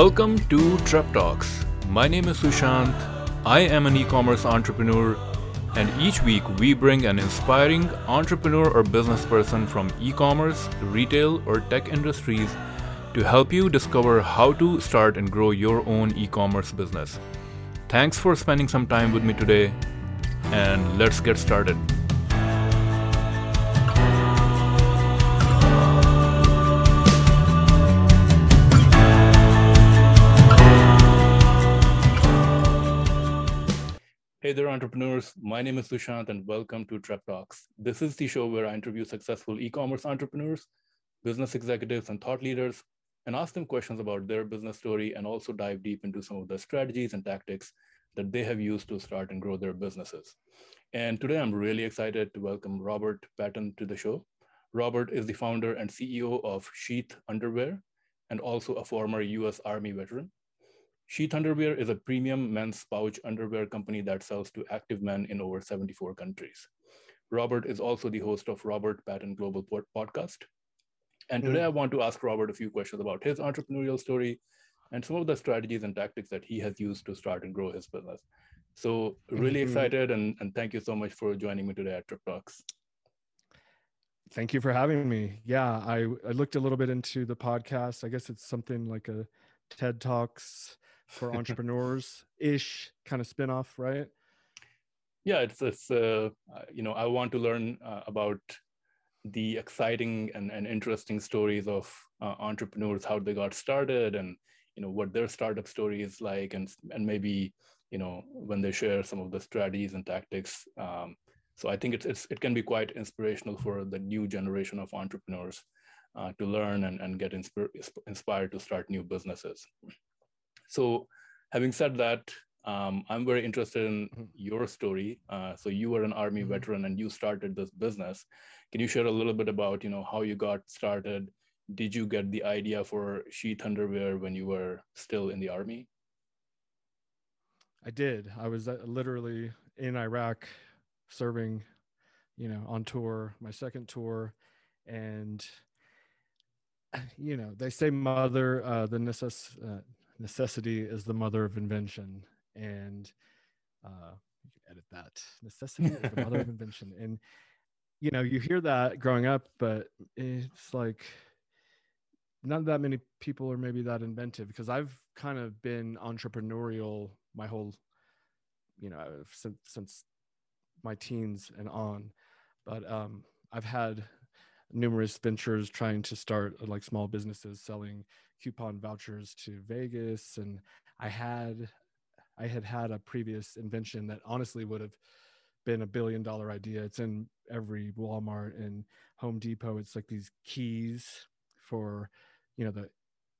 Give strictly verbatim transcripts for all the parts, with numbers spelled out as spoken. Welcome to Trep Talks. My name is Sushant. I am an e-commerce entrepreneur, and each week we bring an inspiring entrepreneur or business person from e-commerce, retail, or tech industries to help you discover how to start and grow your own e-commerce business. Thanks for spending some time with me today, and let's get started. Hey there, entrepreneurs. My name is Sushant and welcome to Trep Talks. This is the show where I interview successful e-commerce entrepreneurs, business executives, and thought leaders, and ask them questions about their business story and also dive deep into some of the strategies and tactics that they have used to start and grow their businesses. And today I'm really excited to welcome Robert Patton to the show. Robert is the founder and C E O of Sheath Underwear and also a former U S Army veteran. Sheath Underwear is a premium men's pouch underwear company that sells to active men in over seventy-four countries. Robert is also the host of Robert Patton Global Podcast. And today mm-hmm. I want to ask Robert a few questions about his entrepreneurial story and some of the strategies and tactics that he has used to start and grow his business. So really mm-hmm. excited and, and thank you so much for joining me today at Trep Talks. Thank you for having me. Yeah, I, I looked a little bit into the podcast. I guess it's something like a TED Talks for entrepreneurs-ish kind of spinoff, right? Yeah, it's, it's uh, you know, I want to learn uh, about the exciting and, and interesting stories of uh, entrepreneurs, how they got started and, you know, what their startup story is like, and and maybe, you know, when they share some of the strategies and tactics. Um, so I think it's, it's it can be quite inspirational for the new generation of entrepreneurs uh, to learn and, and get insp- inspired to start new businesses. So having said that, um, I'm very interested in your story. Uh, so you were an Army mm-hmm. veteran and you started this business. Can you share a little bit about, you know, how you got started? Did you get the idea for Sheath Underwear when you were still in the Army? I did. I was literally in Iraq serving, you know, on tour, my second tour. And, you know, they say mother, uh, the necess- uh, necessity is the mother of invention, and uh, you can edit that. Necessity is the mother of invention, and you know you hear that growing up, but it's like not that many people are maybe that inventive. Because I've kind of been entrepreneurial my whole, you know, since since my teens and on, but um, I've had numerous ventures trying to start like small businesses selling coupon vouchers to Vegas. And I had, I had had a previous invention that honestly would have been a billion dollar idea. It's in every Walmart and Home Depot. It's like these keys for, you know, the,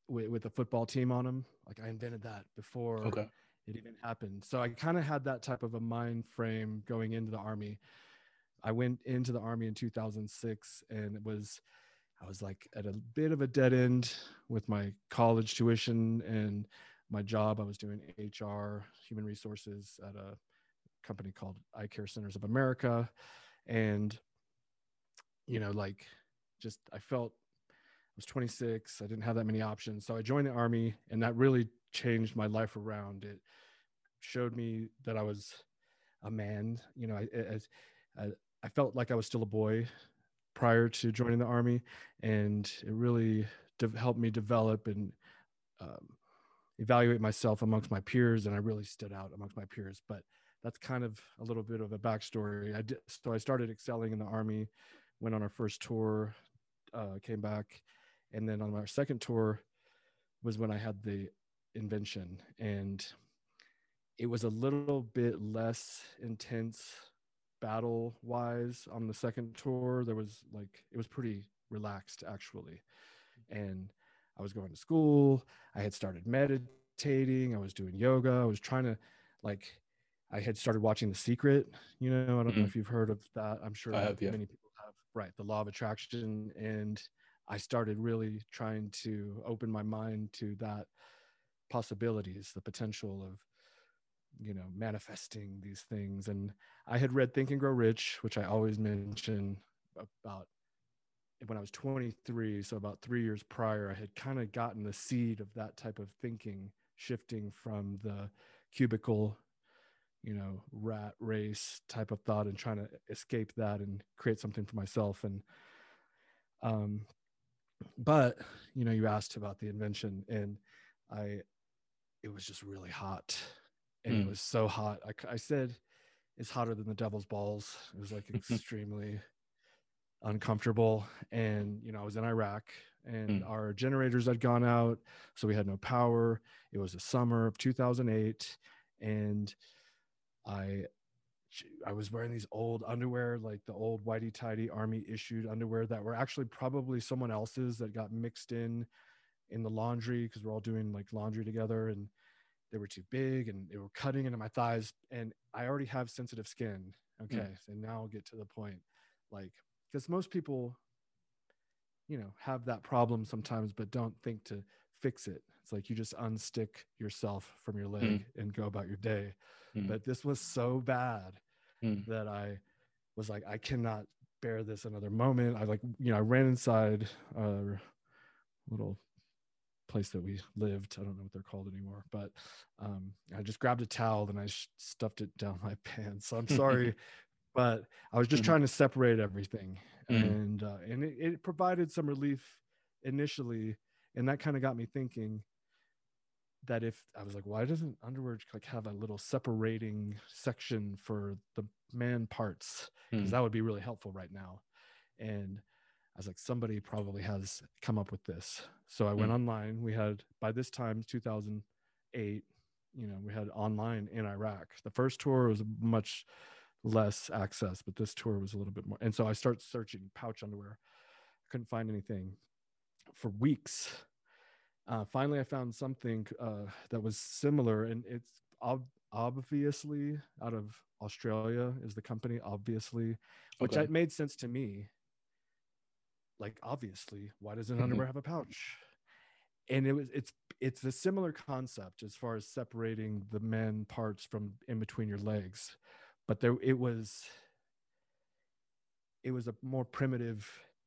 with, with the football team on them. Like I invented that before okay. it even happened. So I kind of had that type of a mind frame going into the Army. I went into the Army in two thousand six, and it was, I was like at a bit of a dead end with my college tuition and my job. I was doing H R, human resources, at a company called Eye Care Centers of America. And, you know, like just, I felt I was twenty-six. I didn't have that many options. So I joined the Army, and that really changed my life around. It showed me that I was a man, you know, as I, I, I felt like I was still a boy prior to joining the Army, and it really de- helped me develop and um, evaluate myself amongst my peers. And I really stood out amongst my peers, but that's kind of a little bit of a backstory. I did, so I started excelling in the Army, went on our first tour, uh, came back. And then on our second tour was when I had the invention, and it was a little bit less intense battle wise. On the second tour, there was like, it was pretty relaxed actually. And I was going to school. I had started meditating. I was doing yoga. I was trying to like, I had started watching The Secret, you know, I don't mm-hmm. know if you've heard of that. I'm sure I have, many yeah. people have, right? The law of attraction. And I started really trying to open my mind to that possibilities, the potential of, you know, manifesting these things. And I had read Think and Grow Rich, which I always mention about when I was twenty-three, so about three years prior, I had kind of gotten the seed of that type of thinking, shifting from the cubicle, you know, rat race type of thought and trying to escape that and create something for myself. And, um, but, you know, you asked about the invention, and I, it was just really hot, and mm. it was so hot. I, I said, it's hotter than the devil's balls. It was like extremely uncomfortable. And, you know, I was in Iraq, and mm. our generators had gone out, so we had no power. It was the summer of two thousand eight. And I, I was wearing these old underwear, like the old whitey tidy army issued underwear that were actually probably someone else's that got mixed in in the laundry, because we're all doing like laundry together, and they were too big and they were cutting into my thighs, and I already have sensitive skin. Okay. Mm. So now I'll get to the point, like, because most people, you know, have that problem sometimes, but don't think to fix it. It's like you just unstick yourself from your leg mm. and go about your day. Mm. But this was so bad mm. that I was like, I cannot bear this another moment. I like, you know, I ran inside a little place that we lived. I don't know what they're called anymore, but um, I just grabbed a towel and I sh- stuffed it down my pants. So I'm sorry, but I was just mm-hmm. trying to separate everything. Mm-hmm. And uh, and it, it provided some relief initially. And that kind of got me thinking that if I was like, why doesn't underwear like have a little separating section for the man parts? Because mm-hmm. that would be really helpful right now. And I was like, somebody probably has come up with this. So I went mm. online. We had, by this time, two thousand eight, you know, we had online in Iraq. The first tour was much less access, but this tour was a little bit more. And so I started searching pouch underwear. I couldn't find anything for weeks. Uh, finally, I found something uh, that was similar. And it's ob- obviously out of Australia is the company, obviously, which okay. made sense to me. Like, obviously, why does an underwear have a pouch? And it was it's it's a similar concept as far as separating the men parts from in between your legs, but there it was it was a more primitive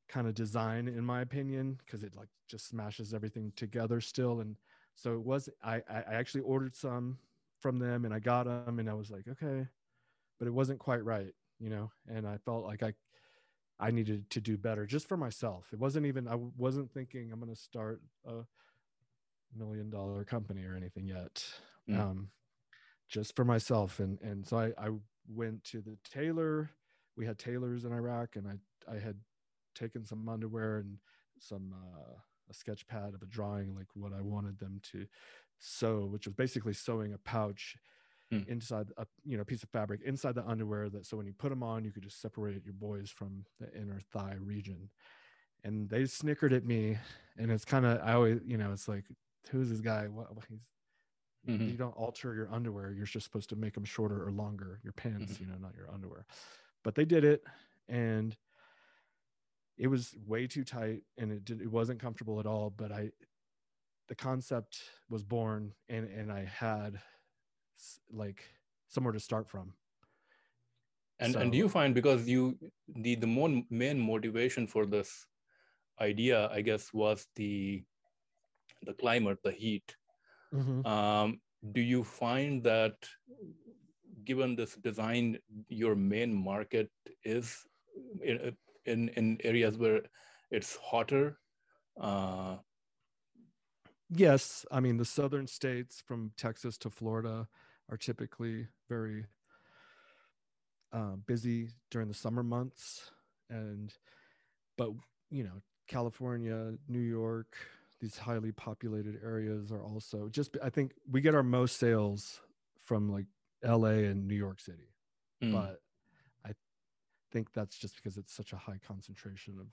kind of design, in my opinion, because it like just smashes everything together still. And so it was I I actually ordered some from them, and I got them, and I was like, okay, but it wasn't quite right, you know. And I felt like I I needed to do better just for myself. It wasn't even, I wasn't thinking I'm going to start a million dollar company or anything yet, mm. um, just for myself. And and so I, I went to the tailor. We had tailors in Iraq, and I, I had taken some underwear and some, uh, a sketch pad of a drawing, like what I wanted them to sew, which was basically sewing a pouch mm. inside a you know piece of fabric inside the underwear, that so when you put them on you could just separate your boys from the inner thigh region. And they snickered at me, and it's kind of I always you know it's like, who's this guy? What he's mm-hmm. you don't alter your underwear, you're just supposed to make them shorter or longer, your pants, mm-hmm. you know, not your underwear. But they did it, and it was way too tight, and it did, it wasn't comfortable at all. But I the concept was born, and and I had like somewhere to start from. And so, and do you find, because you the the more main motivation for this idea, I guess, was the the climate, the heat. Mm-hmm. Um, do you find that given this design, your main market is in in, in areas where it's hotter? Uh, yes, I mean the southern states from Texas to Florida are typically very uh, busy during the summer months. And, but, you know, California, New York, these highly populated areas are also just, I think we get our most sales from like L A and New York City. Mm. But I think that's just because it's such a high concentration of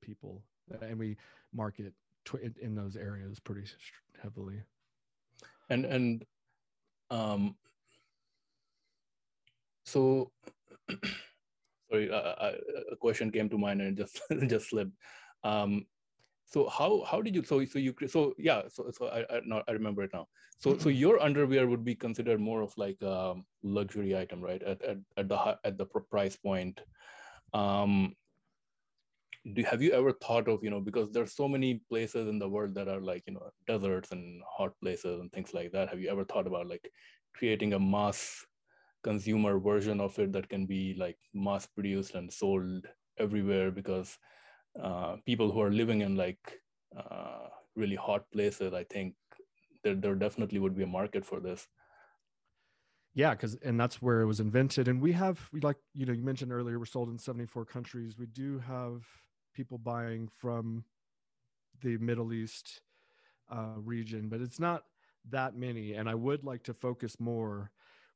people, and we market tw- in those areas pretty heavily. And, and, Um, so, sorry, uh, I, a question came to mind and it just, just slipped. Um, so how, how did you, so, so you, so yeah, so, so I, I, no, I remember it now. So, mm-hmm. so your underwear would be considered more of like a luxury item, right? At, at, at the, at the price point. Um, do, have you ever thought of, you know, because there's so many places in the world that are like, you know, deserts and hot places and things like that. Have you ever thought about like creating a mass consumer version of it that can be like mass produced and sold everywhere? Because uh, people who are living in like uh, really hot places, I think there, there definitely would be a market for this. Yeah, because and that's where it was invented. And we have, we like, you know, you mentioned earlier, we're sold in seventy-four countries. We do have people buying from the Middle East uh, region, but it's not that many. And I would like to focus more.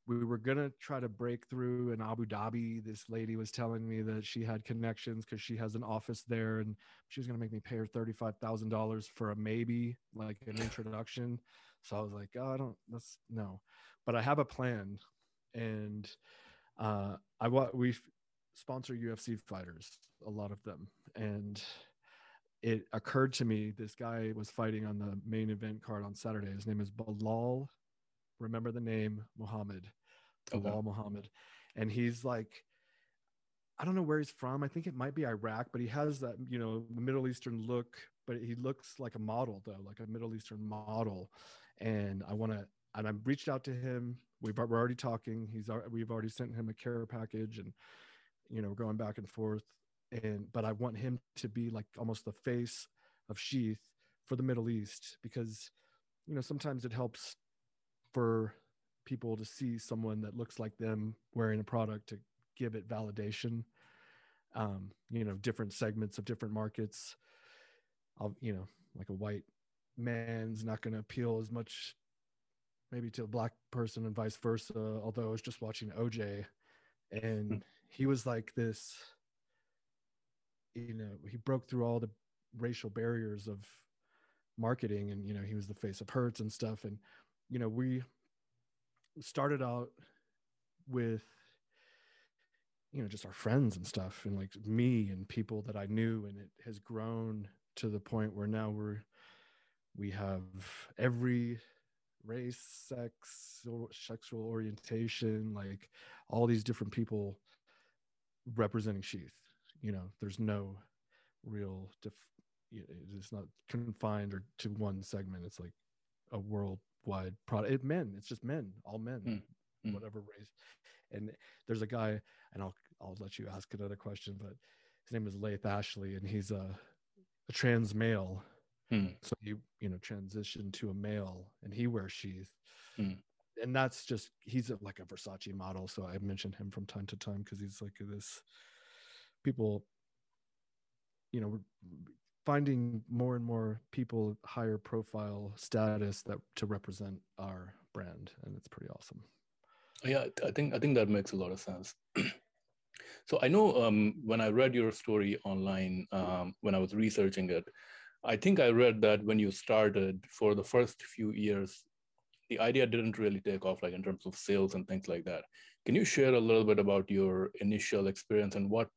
We were going to try to break through in Abu Dhabi. This lady was telling me that she had connections because she has an office there, and she was going to make me pay her thirty-five thousand dollars for a maybe, like an introduction. So I was like, oh, I don't, that's no, but I have a plan. And uh, I want, we sponsor U F C fighters, a lot of them. And it occurred to me, this guy was fighting on the main event card on Saturday. His name is Bilal. Remember the name Muhammad, Bilal okay. Muhammad. And he's like, I don't know where he's from. I think it might be Iraq, but he has that, you know, Middle Eastern look, but he looks like a model though, like a Middle Eastern model. And I want to, and I've reached out to him. We've, we're already talking. He's, we've already sent him a care package and, you know, we're going back and forth. And, but I want him to be like almost the face of Sheath for the Middle East, because, you know, sometimes it helps for people to see someone that looks like them wearing a product to give it validation, um, you know, different segments of different markets. I'll, you know, like a white man's not going to appeal as much maybe to a black person and vice versa. Although I was just watching O J and he was like this, you know, he broke through all the racial barriers of marketing and, you know, he was the face of Hertz and stuff. And, you know, we started out with, you know, just our friends and stuff and like me and people that I knew, and it has grown to the point where now we're, we have every race, sex, sexual orientation, like all these different people representing Sheath. You know, there's no real, def- it's not confined or to one segment. It's like a world wide product. It, men, it's just men, all men, mm. whatever race. And there's a guy, and I'll I'll let you ask another question, but his name is Laith Ashley, and he's a, a trans male. Mm. So he, you know, transitioned to a male, and he wears Sheath. Mm. And that's just, he's a, like a Versace model. So I mention him from time to time because he's like this. People, you know, we're finding more and more people, higher profile status that to represent our brand. And it's pretty awesome. Yeah, I think, I think that makes a lot of sense. So I know um, when I read your story online, um, when I was researching it, I think I read that when you started, for the first few years, the idea didn't really take off, like in terms of sales and things like that. Can you share a little bit about your initial experience and what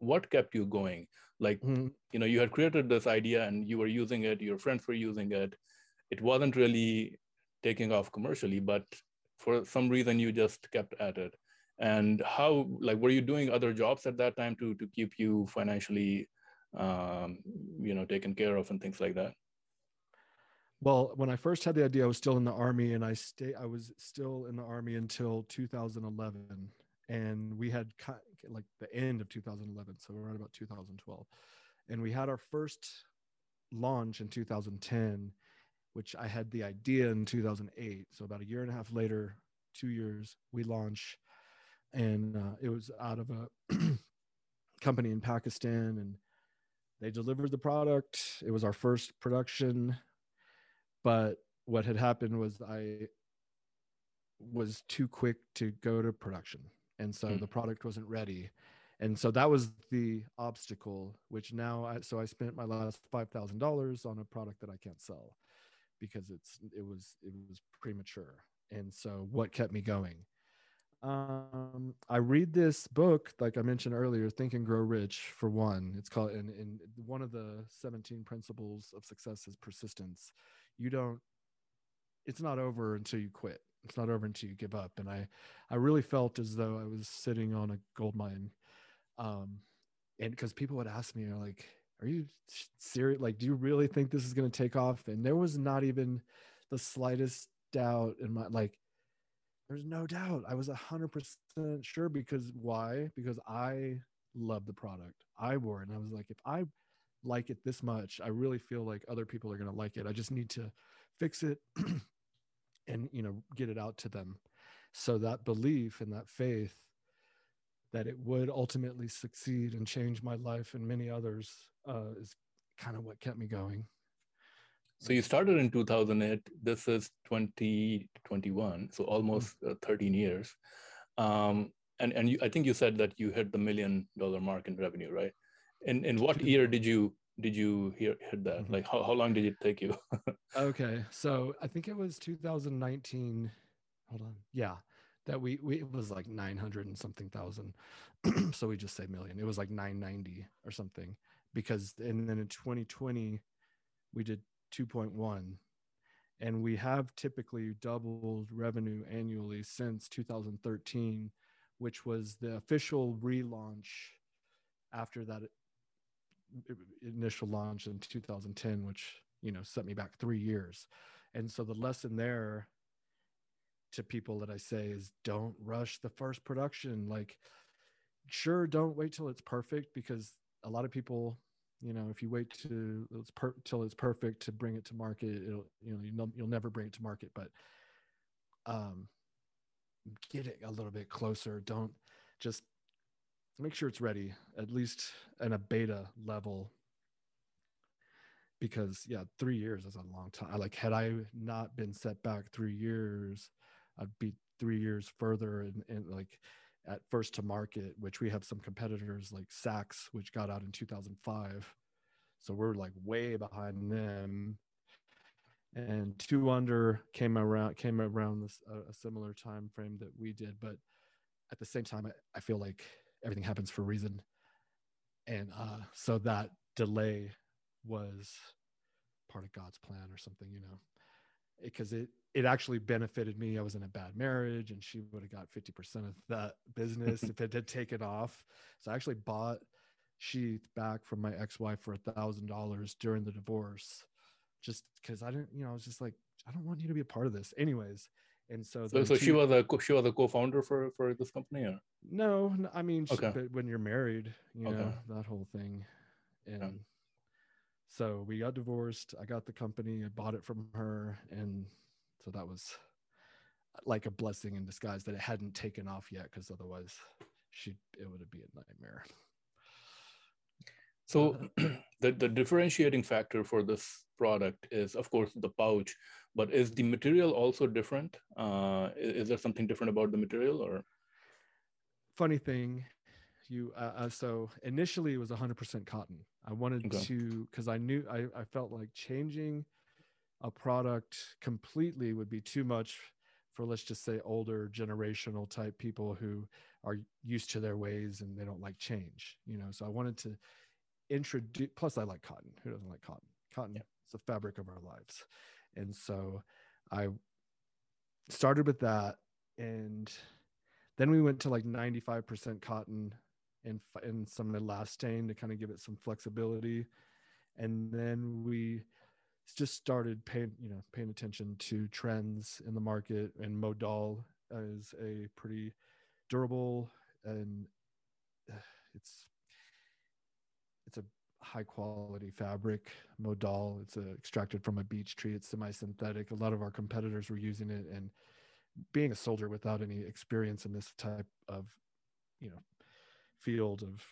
what kept you going? Like, mm-hmm. you know, you had created this idea and you were using it, your friends were using it. It wasn't really taking off commercially, but for some reason you just kept at it. And how, like, were you doing other jobs at that time to, to keep you financially, um, you know, taken care of and things like that? Well, when I first had the idea, I was still in the Army, and I stay, I was still in the Army until two thousand eleven. And we had like the end of two thousand eleven, so we're at about two thousand twelve, and we had our first launch in two thousand ten, which I had the idea in two thousand eight. So about a year and a half later, two years, we launch, and uh, it was out of a company in Pakistan, and they delivered the product. It was our first production, but what had happened was I was too quick to go to production. And so mm. the product wasn't ready. And so that was the obstacle, which now, I, so I spent my last five thousand dollars on a product that I can't sell because it's, it was, it was premature. And so what kept me going? Um, I read this book, like I mentioned earlier, Think and Grow Rich, for one. It's called, and, and one of the seventeen principles of success is persistence. You don't, it's not over until you quit. It's not over until you give up. And I, I really felt as though I was sitting on a gold mine. Um, And because people would ask me, like, are you serious? Like, do you really think this is going to take off? And there was not even the slightest doubt in my, like, there's no doubt. I was a hundred percent sure. Because why? Because I love the product. I wore it. And I was like, if I like it this much, I really feel like other people are going to like it. I just need to fix it and, you know, get it out to them. So that belief and that faith that it would ultimately succeed and change my life and many others uh, is kind of what kept me going. So you started in two thousand eight. This is twenty twenty-one, so almost uh, thirteen years. Um, and and you, I think you said that you hit the million dollar mark in revenue, right? And in what year did you did you hear, hit that? Mm-hmm. Like how how long did it take you? Okay, so I think it was two thousand nineteen. Hold on, yeah. That we, we, it was like nine hundred and something thousand. So we just say million. It was like nine ninety or something, because, and then in twenty twenty, we did two point one, and we have typically doubled revenue annually since two thousand thirteen, which was the official relaunch after that initial launch in two thousand ten, which, you know, set me back three years. And so the lesson there to people that I say is, don't rush the first production. Like, sure, don't wait till it's perfect, because a lot of people, you know, if you wait to it's per- till it's perfect to bring it to market, it'll, you know, you'll never bring it to market. But um, get it a little bit closer. Don't just make sure it's ready, at least in a beta level. Because yeah, three years is a long time. Like, had I not been set back three years. I'd be three years further and, and like at first to market, which we have some competitors like Sachs, which got out in two thousand five. So we're like way behind them. And Two Under came around, came around this, uh, a similar time frame that we did. But at the same time, I, I feel like everything happens for a reason. And uh, so that delay was part of God's plan or something, you know, because it, it actually benefited me. I was in a bad marriage, and she would have got fifty percent of that business if it had taken off. So I actually bought Sheath back from my ex-wife for a thousand dollars during the divorce, just because I didn't, you know, I was just like, I don't want you to be a part of this anyways. And so, so, so she, she was the she was the co-founder for, for this company, or? No, I mean, okay. She, but when you're married, you okay. know, that whole thing. And yeah. So we got divorced. I got the company, I bought it from her. And so that was like a blessing in disguise that it hadn't taken off yet, because otherwise she it would be a nightmare. So uh, the, the differentiating factor for this product is, of course, the pouch, but is the material also different? Uh, is, is there something different about the material, or? Funny thing, you uh, so initially it was one hundred percent cotton. I wanted okay. to, because I knew, I, I felt like changing a product completely would be too much for, let's just say, older generational type people who are used to their ways and they don't like change, you know. So I wanted to introduce, plus I like cotton. Who doesn't like cotton? Cotton, yeah. It's the fabric of our lives. And so I started with that, and then we went to like ninety-five percent cotton and, and some elastane to kind of give it some flexibility. And then we just started paying, you know, paying attention to trends in the market, and modal is a pretty durable, and it's it's a high quality fabric. Modal, it's a, extracted from a beech tree. It's semi-synthetic. A lot of our competitors were using it, and being a soldier without any experience in this type of, you know, field of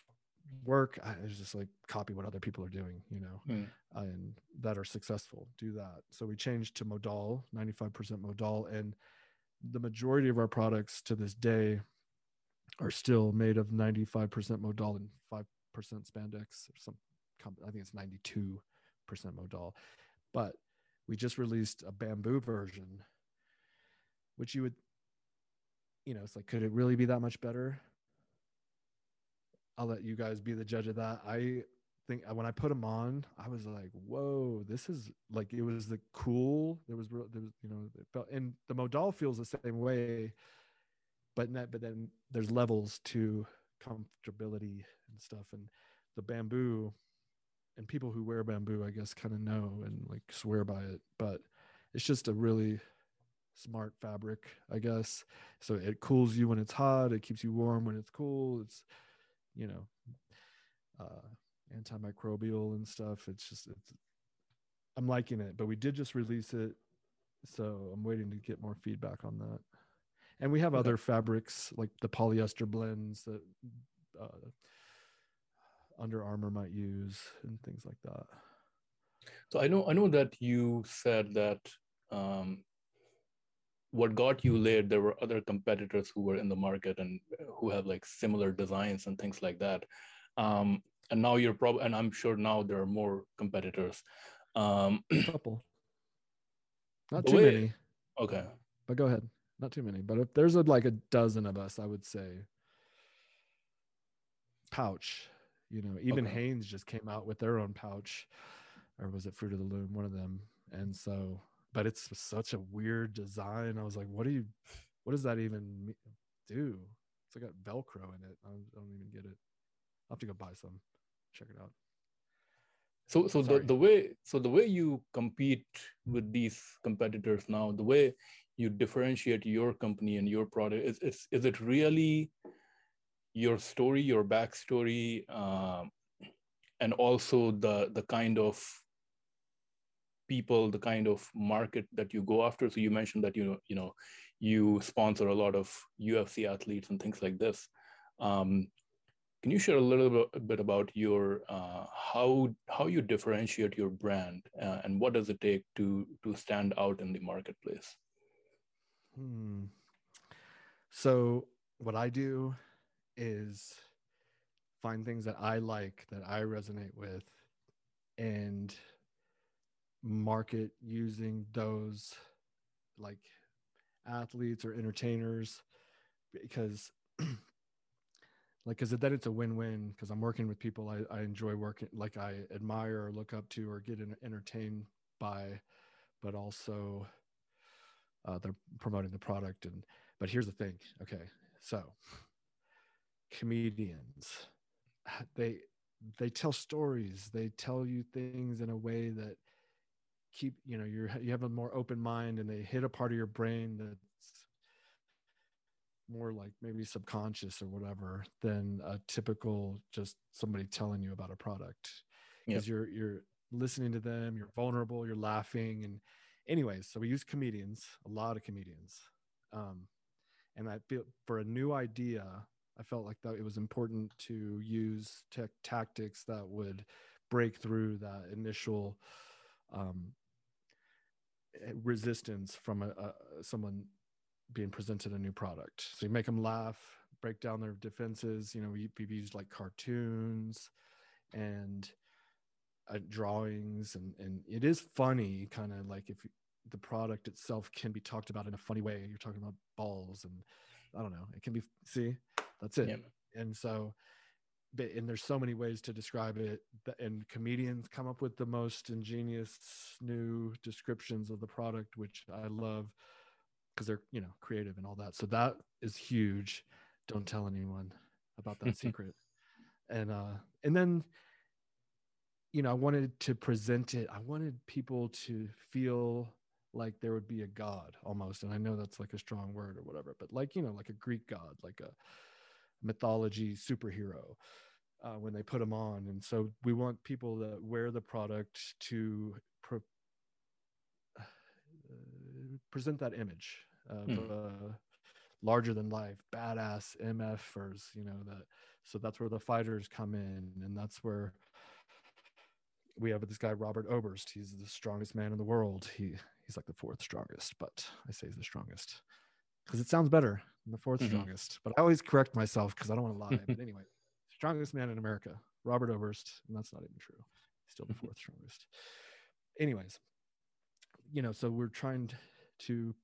work, I was just like, copy what other people are doing, you know, mm. and that are successful, do that. So we changed to modal, ninety-five percent modal. And the majority of our products to this day are still made of ninety-five percent modal and five percent spandex, or some, I think it's ninety-two percent modal. But we just released a bamboo version, which you would, you know, it's like, could it really be that much better? I'll let you guys be the judge of that. I think when I put them on, I was like, whoa, this is like, it was the cool, there was, there was, you know, it felt, and the modal feels the same way, but not, but then there's levels to comfortability and stuff. And the bamboo, and people who wear bamboo, I guess, kind of know and like swear by it, but it's just a really smart fabric, I guess. So it cools you when it's hot. It keeps you warm when it's cool. It's, you know, uh, antimicrobial and stuff. It's just, it's, I'm liking it, but we did just release it. So I'm waiting to get more feedback on that. And we have other fabrics like the polyester blends that uh, Under Armour might use and things like that. So I know, I know that you said that um, what got you laid, there were other competitors who were in the market and who have like similar designs and things like that. Um, and now you're probably, and I'm sure now there are more competitors. Um, a couple. Not too wait. many. Okay. But go ahead. Not too many. But if there's a, like a dozen of us, I would say pouch, you know, even okay. Haynes just came out with their own pouch, or was it Fruit of the Loom? One of them. And so, but it's such a weird design. I was like, what do you, what does that even do? It's like got Velcro in it. I don't, I don't even get it. I'll have to go buy some, check it out. So, so the, the way, so the way you compete with these competitors now, the way you differentiate your company and your product, is, is, is it really your story, your backstory, um, and also the, the kind of people, the kind of market that you go after? So you mentioned that, you know, you know, you sponsor a lot of U F C athletes and things like this. Um, Can you share a little bit about your uh, how how you differentiate your brand uh, and what does it take to to stand out in the marketplace? Hmm. So what I do is find things that I like, that I resonate with, and market using those, like athletes or entertainers, because. Like, cause then it's a win-win, cause I'm working with people I, I enjoy working, like I admire or look up to or get entertained by, but also uh, they're promoting the product. And, but here's the thing. Okay. So comedians, they, they tell stories, they tell you things in a way that keep, you know, you're, you have a more open mind, and they hit a part of your brain that's more like maybe subconscious or whatever than a typical just somebody telling you about a product, because yeah. you're you're listening to them, you're vulnerable, you're laughing. And anyways, so we use comedians, a lot of comedians, um and I feel for a new idea, I felt like that it was important to use tech tactics that would break through that initial um resistance from a, a someone being presented a new product. So you make them laugh, break down their defenses. You know, we, we've used like cartoons and uh, drawings, and, and it is funny, kind of like if you, the product itself can be talked about in a funny way. You're talking about balls and I don't know, it can be, see, that's it. Yep. And so, but, and there's so many ways to describe it, and comedians come up with the most ingenious new descriptions of the product, which I love, because they're, you know, creative and all that. So that is huge. Don't tell anyone about that secret. And, uh, and then, you know, I wanted to present it. I wanted people to feel like there would be a God almost. And I know that's like a strong word or whatever, but like, you know, like a Greek God, like a mythology superhero, uh, when they put them on. And so we want people that wear the product to pro- Uh, present that image of mm. uh, larger than life, badass M Fers, you know, that. So that's where the fighters come in. And that's where we have this guy, Robert Oberst. He's the strongest man in the world. He He's like the fourth strongest, but I say he's the strongest because it sounds better than the fourth mm-hmm. strongest. But I always correct myself because I don't want to lie. But anyway, strongest man in America, Robert Oberst. And that's not even true. He's still the fourth strongest. Anyways. You know, so we're trying to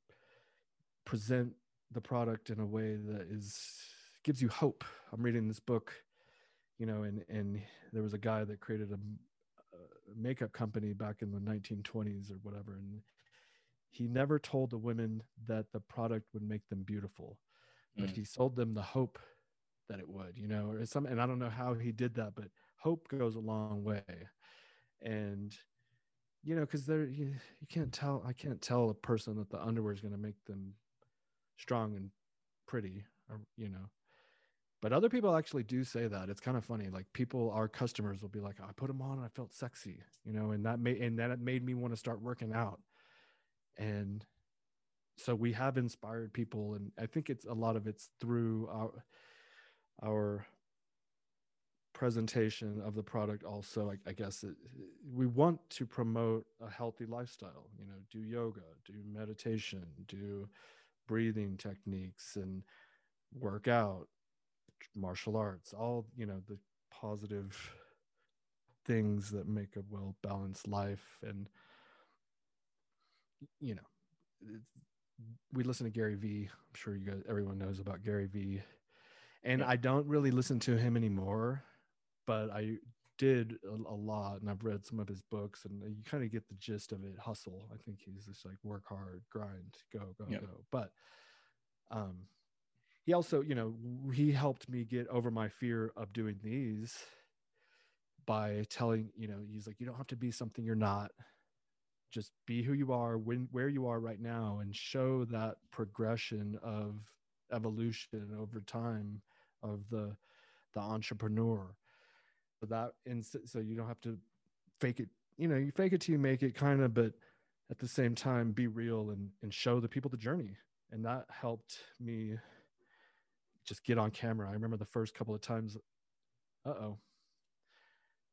present the product in a way that is gives you hope. I'm reading this book, you know, and and there was a guy that created a, a makeup company back in the nineteen twenties or whatever, and he never told the women that the product would make them beautiful, but mm. he sold them the hope that it would, you know, or some. And I don't know how he did that, but hope goes a long way. And, you know, because they're, you, you can't tell, I can't tell a person that the underwear is going to make them strong and pretty, or, you know. But other people actually do say that. It's kind of funny. Like people, our customers will be like, I put them on and I felt sexy, you know, and that made, and that it made me want to start working out. And so we have inspired people. And I think it's a lot of it's through our, our presentation of the product. Also, I, I guess it, we want to promote a healthy lifestyle, you know, do yoga, do meditation, do breathing techniques and work out, martial arts, all, you know, the positive things that make a well-balanced life. And, you know, we listen to Gary Vee. I'm sure you guys, everyone knows about Gary Vee. And I don't really listen to him anymore, but I did a, a lot, and I've read some of his books, and you kind of get the gist of it. Hustle. I think he's just like work hard, grind, go, go, yeah. go. But, um, he also, you know, he helped me get over my fear of doing these by telling, you know, he's like, you don't have to be something you're not. Just be who you are, when, where you are right now, and show that progression of evolution over time of the the entrepreneur. So that, and so you don't have to fake it. You know, you fake it till you make it, kind of, but at the same time, be real and and show the people the journey. And that helped me just get on camera. I remember the first couple of times, uh-oh,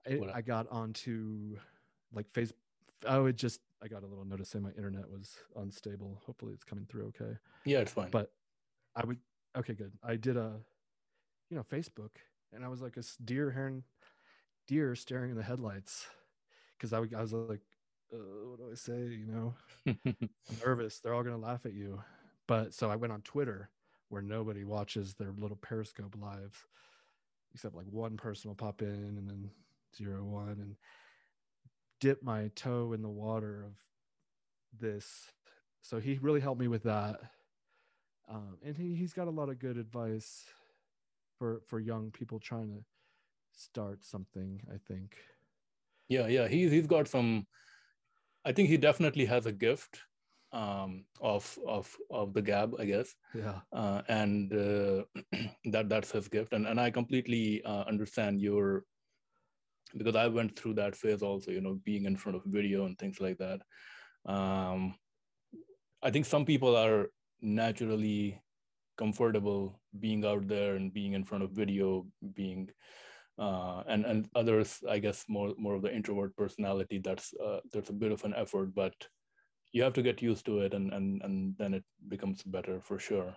I, I got onto like Facebook. Oh, it just, I got a little notice saying my internet was unstable. Hopefully it's coming through okay. Yeah, it's fine. But I would, okay, good. I did a, you know, Facebook, and I was like a deer, heron, deer staring in the headlights. Cause I would, I was like, uh, what do I say? You know, I'm nervous. They're all going to laugh at you. But so I went on Twitter, where nobody watches their little Periscope lives, except like one person will pop in, and then zero one, and dip my toe in the water of this. So he really helped me with that. Um, and he, he's got a lot of good advice for, for young people trying to start something, I think. Yeah. Yeah. He, he's got some, I think he definitely has a gift um of of of the gab, I guess. Yeah. Uh, and uh, that that's his gift, and and I completely uh, understand your, because I went through that phase also, you know, being in front of video and things like that. um I think some people are naturally comfortable being out there and being in front of video, being uh and and others, I guess, more more of the introvert personality, that's uh, there's a bit of an effort, but you have to get used to it, and and and then it becomes better for sure.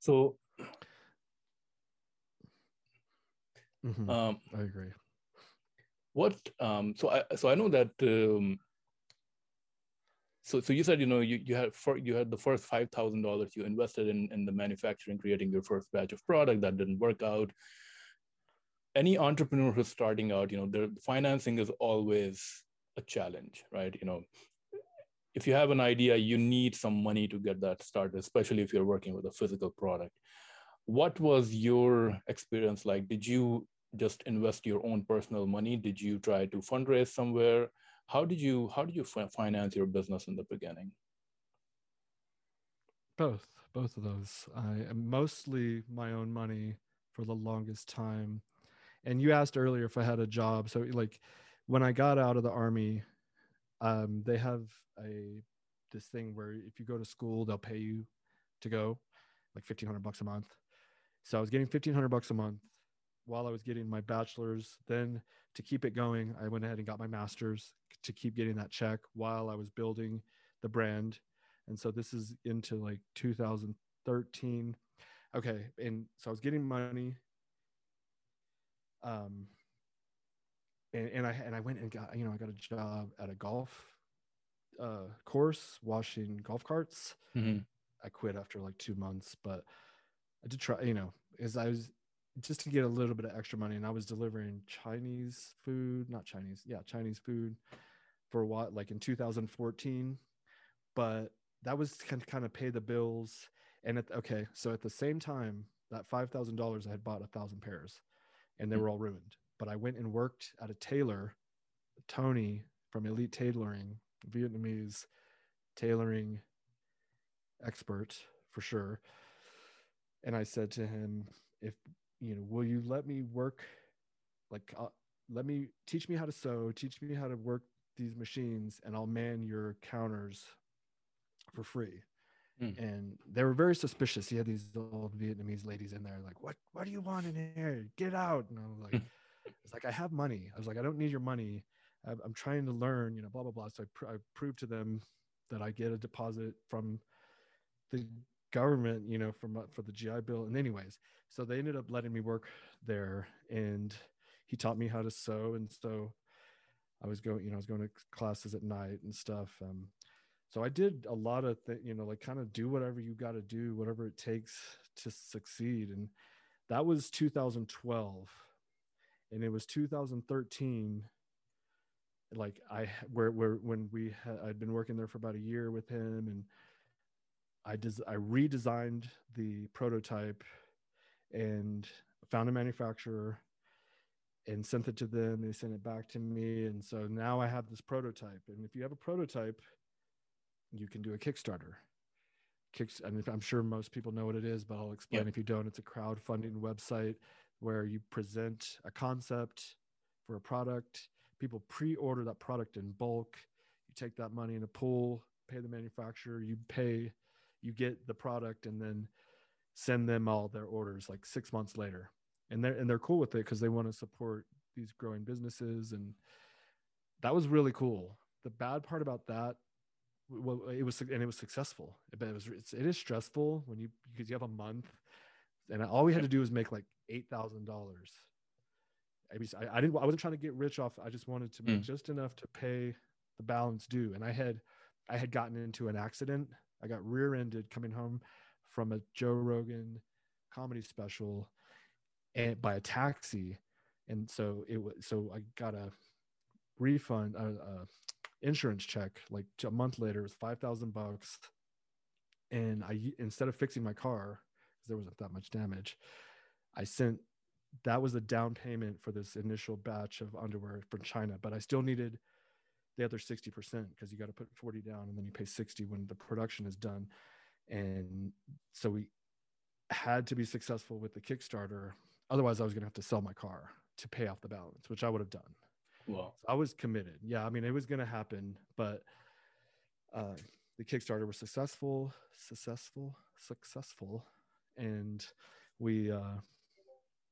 So, mm-hmm. um, I agree. What? Um, so I so I know that. Um, so so you said, you know, you you had for, you had the first five thousand dollars you invested in in the manufacturing, creating your first batch of product that didn't work out. Any entrepreneur who's starting out, you know, their financing is always a challenge, right? You know, if you have an idea, you need some money to get that started, especially if you're working with a physical product. What was your experience like? Did you just invest your own personal money? Did you try to fundraise somewhere? How did you how did you finance your business in the beginning? Both, both of those. I am mostly my own money for the longest time. And you asked earlier if I had a job. So like when I got out of the Army, Um, they have a this thing where if you go to school, they'll pay you to go, like fifteen hundred bucks a month. So I was getting fifteen hundred bucks a month while I was getting my bachelor's. Then to keep it going, I went ahead and got my master's to keep getting that check while I was building the brand. And so this is into like two thousand thirteen. Okay, and so I was getting money. Um. And, and I and I went and got, you know, I got a job at a golf uh, course washing golf carts. Mm-hmm. I quit after like two months, but I did try, you know, as I was just to get a little bit of extra money, and I was delivering Chinese food, not Chinese, yeah, Chinese food for what, like in two thousand fourteen, but that was to kind of pay the bills. And at, okay, so at the same time, that five thousand dollars I had bought a thousand pairs, and they mm-hmm. were all ruined but I went and worked at a tailor, Tony from Elite Tailoring, Vietnamese tailoring expert for sure. And I said to him, if, you know, will you let me work? Like, uh, let me teach me how to sew, teach me how to work these machines, and I'll man your counters for free. Mm. And they were very suspicious. He had these old Vietnamese ladies in there, like, what, what do you want in here? Get out. And I was like, it's like, I have money. I was like, I don't need your money. I'm, I'm trying to learn, you know, blah, blah, blah. So I, pr- I proved to them that I get a deposit from the government, you know, from, for the G I Bill. And anyways, so they ended up letting me work there, and he taught me how to sew. And so I was going, you know, I was going to classes at night and stuff. Um, so I did a lot of things, you know, like kind of do whatever you got to do, whatever it takes to succeed. And that was two thousand twelve, and it was two thousand thirteen. Like I, where, where, when we had, I'd been working there for about a year with him, and I des- I redesigned the prototype and found a manufacturer and sent it to them. They sent it back to me. And so now I have this prototype. And if you have a prototype, you can do a Kickstarter. Kicks, I mean, I'm sure most people know what it is, but I'll explain. Yep. If you don't, it's a crowdfunding website where you present a concept for a product. People pre-order that product in bulk. You take that money in a pool, pay the manufacturer, you pay, you get the product, and then send them all their orders like six months later. And they're, and they're cool with it because they want to support these growing businesses. And that was really cool. The bad part about that, well, it was, and it was successful, but it was, it's, it is stressful when you, because you have a month, and all we had to do was make like eight thousand dollars. I mean, I, I didn't, I wasn't trying to get rich off. I just wanted to make mm. just enough to pay the balance due. And I had, I had gotten into an accident. I got rear-ended coming home from a Joe Rogan comedy special, and by a taxi. And so it was, so I got a refund, a, a insurance check, like a month later. It was five thousand bucks. And I, instead of fixing my car, because there wasn't that much damage, I sent, that was the down payment for this initial batch of underwear from China, but I still needed the other sixty percent, because you got to put forty down and then you pay sixty when the production is done. And so we had to be successful with the Kickstarter. Otherwise, I was going to have to sell my car to pay off the balance, which I would have done. Wow. So I was committed. Yeah, I mean, it was going to happen, but uh, the Kickstarter was successful, successful, successful. And we, uh,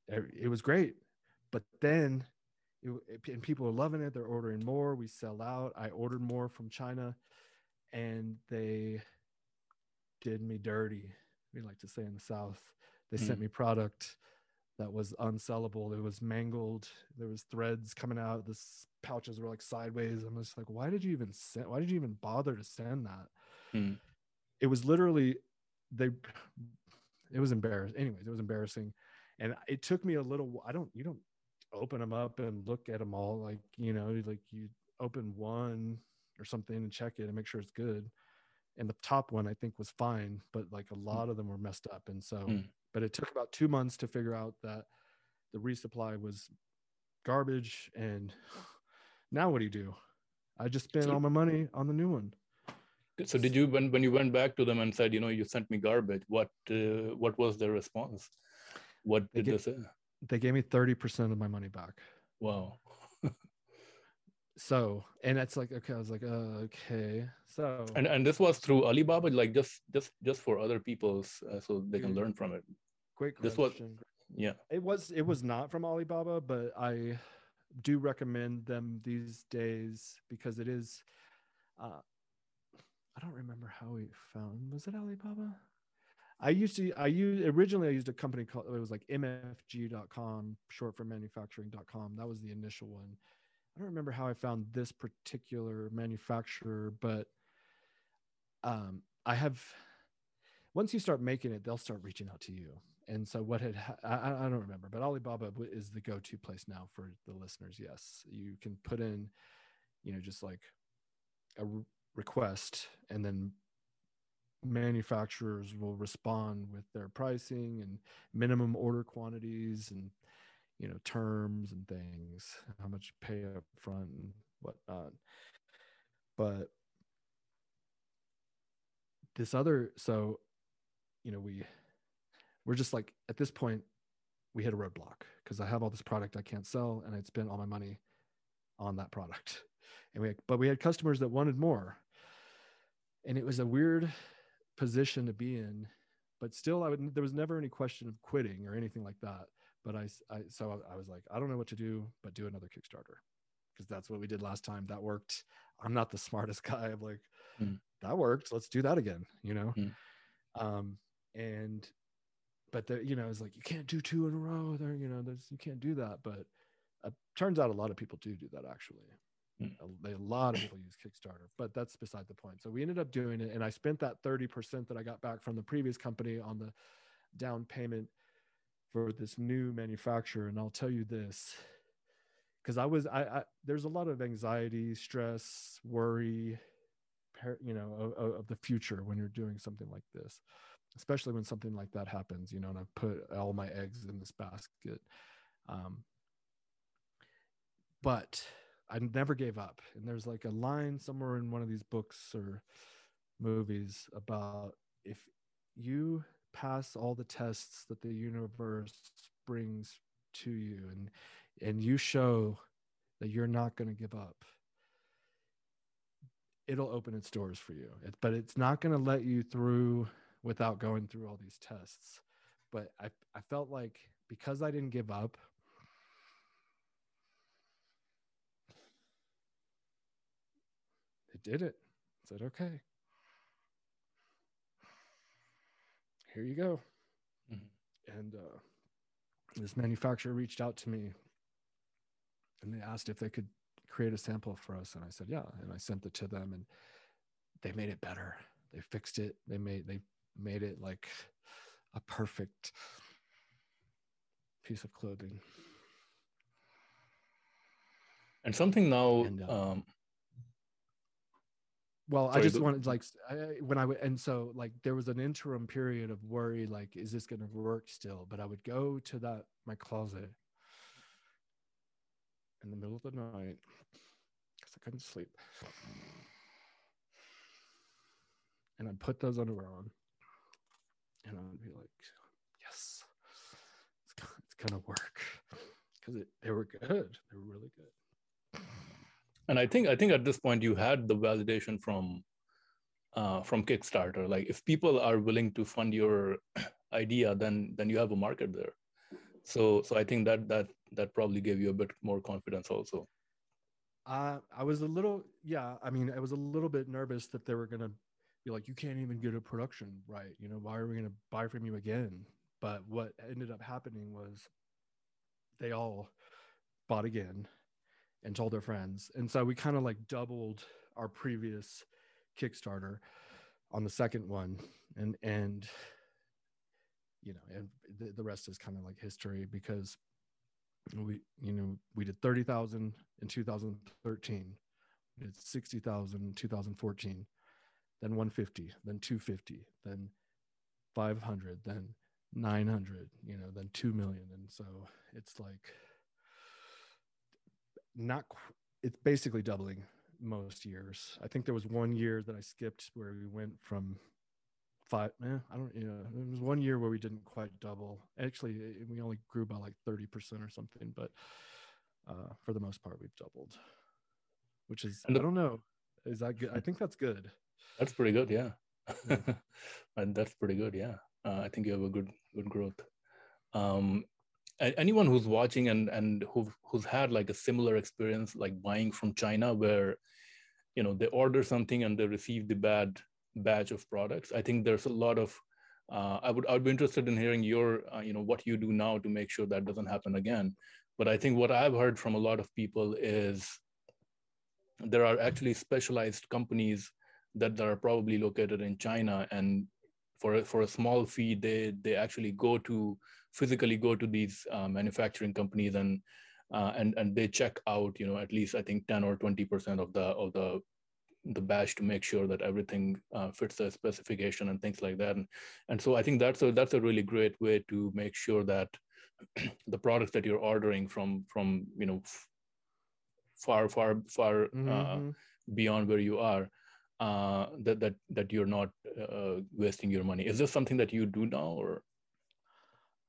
it, it was great. But then, it, it, and people are loving it. They're ordering more. We sell out. I ordered more from China, and they did me dirty. We like to say in the South, they mm. sent me product that was unsellable. It was mangled. There was threads coming out. The pouches were like sideways. I'm just like, why did you even send, why did you even bother to send that? Mm. It was literally, they, it was embarrassing. Anyways, it was embarrassing. And it took me a little, I don't, you don't open them up and look at them all. Like, you know, like you open one or something and check it and make sure it's good. And the top one I think was fine, but like a lot of them were messed up. And so, mm. but it took about two months to figure out that the resupply was garbage. And now what do you do? I just spent all my money on the new one. So did you, when, when you went back to them and said, you know, you sent me garbage, what, uh, what was their response? What did they say? They gave me thirty percent of my money back. Wow. So, and it's like, okay, I was like, uh, okay. So, and and this was through Alibaba, like just, just, just for other people's, uh, so they can learn from it. Great question. This was, yeah. It was, it was not from Alibaba, but I do recommend them these days because it is, uh, I don't remember how we found, was it Alibaba? I used to, I used, originally I used a company called, it was like M F G dot com, short for manufacturing dot com. That was the initial one. I don't remember how I found this particular manufacturer, but um, I have, once you start making it, they'll start reaching out to you. And so what had, ha- I, I don't remember, but Alibaba is the go-to place now for the listeners. Yes. You can put in, you know, just like a re- request, and then manufacturers will respond with their pricing and minimum order quantities and, you know, terms and things, how much you pay up front and whatnot. But this other, so, you know, we, we're just like, at this point, we hit a roadblock because I have all this product I can't sell and I'd spent all my money on that product. And we had, but we had customers that wanted more. And it was a weird position to be in, but still I would, there was never any question of quitting or anything like that. But I, I so I was like, I don't know what to do, but do another Kickstarter because that's what we did last time. That worked. I'm not the smartest guy. I'm like, mm. that worked. Let's do that again, you know? Mm. Um, and, but the, you know, it's like, you can't do two in a row there, you know, there's, you can't do that. But it turns out a lot of people do do that actually. A lot of people use Kickstarter, but that's beside the point. So we ended up doing it, and I spent that thirty percent that I got back from the previous company on the down payment for this new manufacturer. And I'll tell you this, because I was, I, I there's a lot of anxiety, stress, worry, you know, of, of the future when you're doing something like this, especially when something like that happens, you know, and I put all my eggs in this basket. Um, but I never gave up. And there's like a line somewhere in one of these books or movies about if you pass all the tests that the universe brings to you and and you show that you're not going to give up, it'll open its doors for you. It, but it's not going to let you through without going through all these tests. But I, I felt like because I didn't give up, did it. I said, okay, here you go. Mm-hmm. And uh, this manufacturer reached out to me and they asked if they could create a sample for us. And I said, yeah. And I sent it to them and they made it better. They fixed it. They made, they made it like a perfect piece of clothing. And something now, and, uh, um, Well, Sorry, I just wanted like I, when I would, and so like there was an interim period of worry, like, is this going to work still? But I would go to that, my closet in the middle of the night because I couldn't sleep. And I'd put those underwear on and I would be like, yes, it's, it's going to work because they were good. They were really good. And I think I think at this point you had the validation from uh, from Kickstarter. Like if people are willing to fund your idea, then then you have a market there. So so I think that that that probably gave you a bit more confidence also. Uh, I was a little yeah. I mean, I was a little bit nervous that they were gonna be like, you can't even get a production right. You know, why are we gonna buy from you again? But what ended up happening was they all bought again and told their friends. And so we kind of like doubled our previous Kickstarter on the second one. And, and, you know, and the, the rest is kind of like history because we, you know, we did thirty thousand in two thousand thirteen, we did sixty thousand in two thousand fourteen, then one fifty, then two fifty, then five hundred, then nine hundred, you know, then two million. And so it's like, not it's basically doubling most years. I think there was one year that I skipped where we went from five eh, I don't you know it was one year where we didn't quite double. Actually we only grew by like thirty percent or something, but uh for the most part we've doubled, which is the, I don't know, is that good? I think that's good. That's pretty good. Yeah, yeah. And that's pretty good. Yeah, uh, I think you have a good good growth. um Anyone who's watching and and who've, who's had like a similar experience, like buying from China, where you know they order something and they receive the bad batch of products, I think there's a lot of. Uh, I would I would be interested in hearing your uh, you know what you do now to make sure that doesn't happen again. But I think what I've heard from a lot of people is there are actually specialized companies that, that are probably located in China, and for for a small fee they they actually go to. physically go to these uh, manufacturing companies and uh, and and they check out, you know, at least I think ten or twenty percent of the of the the batch to make sure that everything uh, fits the specification and things like that. And and so I think that's a that's a really great way to make sure that the product that you're ordering from, from you know, f- far, far, far mm-hmm. uh, beyond where you are, uh, that that that you're not uh, wasting your money. Is this something that you do now, or?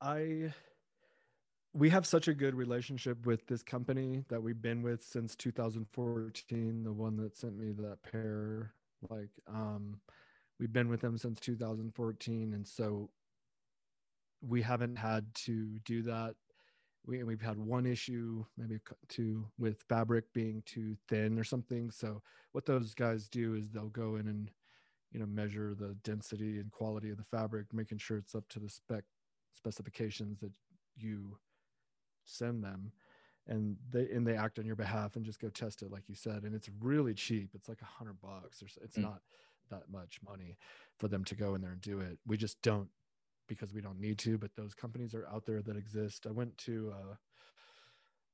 I, we have such a good relationship with this company that we've been with since two thousand fourteen. The one that sent me that pair, like, um, we've been with them since two thousand fourteen, and so we haven't had to do that. We, we've had one issue, maybe two, with fabric being too thin or something. So what those guys do is they'll go in and, you know, measure the density and quality of the fabric, making sure it's up to the spec specifications that you send them, and they and they act on your behalf and just go test it, like you said. And it's really cheap. It's like a hundred bucks or so. It's mm. not that much money for them to go in there and do it. We just don't, because we don't need to, but those companies are out there that exist. I went to uh,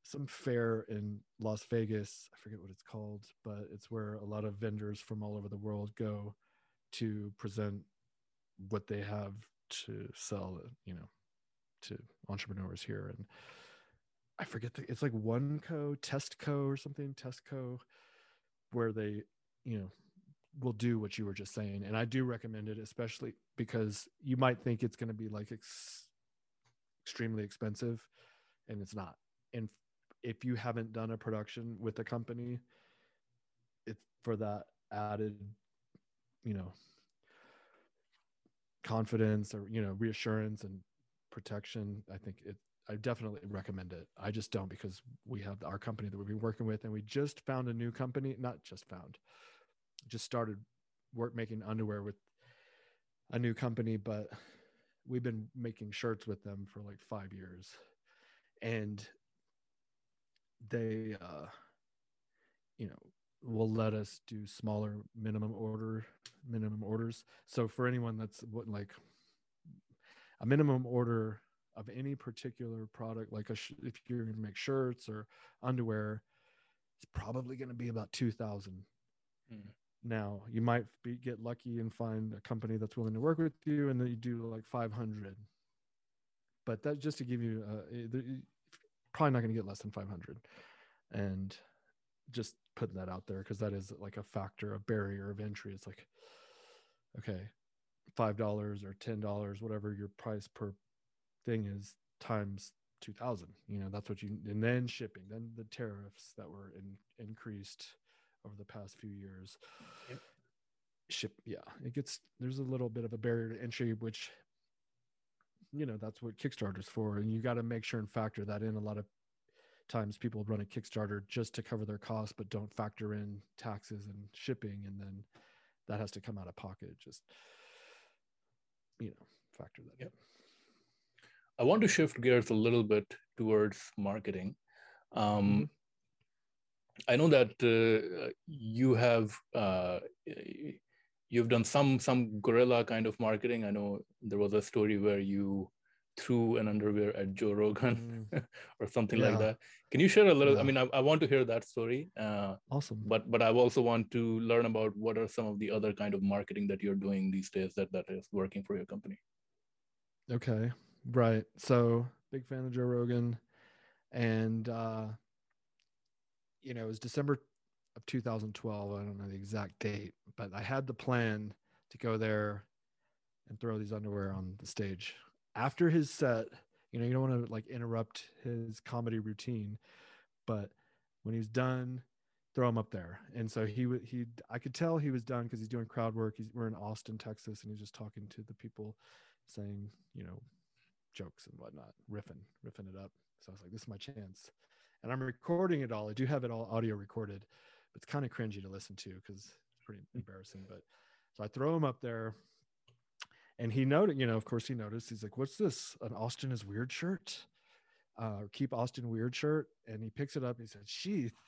some fair in Las Vegas. I forget what it's called, but it's where a lot of vendors from all over the world go to present what they have to sell, you know, to entrepreneurs here. And I forget, the, it's like OneCo, TestCo or something, TestCo, where they, you know, will do what you were just saying. And I do recommend it, especially because you might think it's going to be like ex- extremely expensive, and it's not. And if you haven't done a production with a company, it's for that added, you know, confidence or, you know, reassurance and protection. I think it, I definitely recommend it. I just don't, because we have our company that we've been working with, and we just found a new company, not just found, just started work making underwear with a new company, but we've been making shirts with them for like five years. And they, uh, you know, will let us do smaller minimum order, minimum orders. So for anyone that's what, like a minimum order of any particular product, like a sh- if you're going to make shirts or underwear, it's probably going to be about two thousand. Mm. Now you might be, get lucky and find a company that's willing to work with you, and then you do like five hundred. But that, just to give you, uh, probably not going to get less than five hundred. And just putting that out there, because that is like a factor, a barrier of entry. It's like, okay, five dollars or ten dollars, whatever your price per thing is, times two thousand. You know, that's what you, and then shipping, then the tariffs that were in, increased over the past few years. Yep. Ship, yeah, it gets, there's a little bit of a barrier to entry, which, you know, that's what Kickstarter's for. And you got to make sure and factor that in. A lot of times people run a Kickstarter just to cover their costs, but don't factor in taxes and shipping. And then that has to come out of pocket. Just, you know, factor that yep. in. I want to shift gears a little bit towards marketing. Um, mm-hmm. I know that uh, you have uh, you've done some some guerrilla kind of marketing. I know there was a story where you threw an underwear at Joe Rogan mm. or something yeah. like that. Can you share a little? Yeah. I mean, I, I want to hear that story. Uh, awesome. But but I also want to learn about what are some of the other kind of marketing that you're doing these days that, that is working for your company. Okay, right. So big fan of Joe Rogan, and. Uh, You know, it was December of two thousand twelve. I don't know the exact date, but I had the plan to go there and throw these underwear on the stage. After his set, you know, you don't want to like interrupt his comedy routine, but when he was done, throw him up there. And so he would, he, I could tell he was done because he's doing crowd work. He's, we're in Austin, Texas, and he's just talking to the people, saying, you know, jokes and whatnot, riffing, riffing it up. So I was like, this is my chance. And I'm recording it all. I do have it all audio recorded, but it's kind of cringy to listen to because it's pretty embarrassing. But so I throw him up there, and he noted, you know, of course he noticed. He's like, "What's this? An Austin is weird shirt? Uh, keep Austin weird shirt." And he picks it up. He said, "Sheath,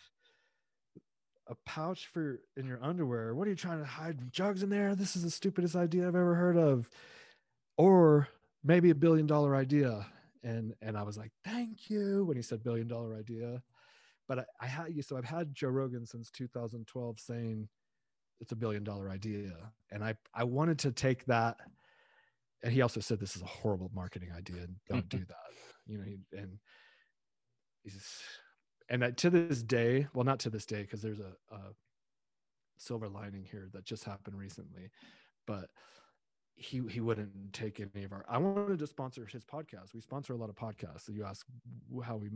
a pouch for in your underwear. What are you trying to hide jugs in there? This is the stupidest idea I've ever heard of, or maybe a billion dollar idea." And and I was like, thank you, when he said billion dollar idea. But I, I had you, so I've had Joe Rogan since two thousand twelve saying it's a billion dollar idea. And I, I wanted to take that. And he also said, this is a horrible marketing idea, and don't do that. you know, he, and he's, and that to this day, well, not to this day, because there's a, a silver lining here that just happened recently, but he he wouldn't take any of our, I wanted to sponsor his podcast. We sponsor a lot of podcasts. So you ask how we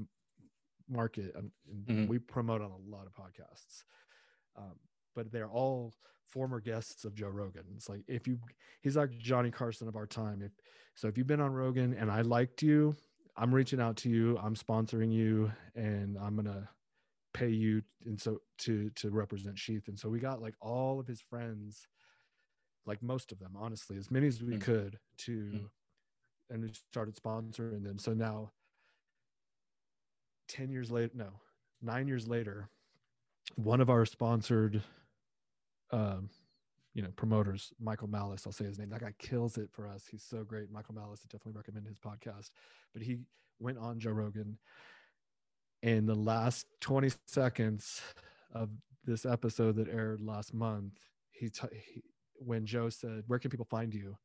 market, and mm-hmm. we promote on a lot of podcasts, um, but they're all former guests of Joe Rogan. It's like, if you, he's like Johnny Carson of our time. If, so if you've been on Rogan and I liked you, I'm reaching out to you, I'm sponsoring you, and I'm going to pay you. And so to, to represent Sheath. And so we got like all of his friends, like most of them, honestly, as many as we mm-hmm. could to, mm-hmm. and we started sponsoring them. So now ten years later, no, nine years later, one of our sponsored, um, you know, promoters, Michael Malice, I'll say his name. That guy kills it for us. He's so great. Michael Malice, I definitely recommend his podcast, but he went on Joe Rogan, and the last twenty seconds of this episode that aired last month, he, t- he when Joe said, "Where can people find you?"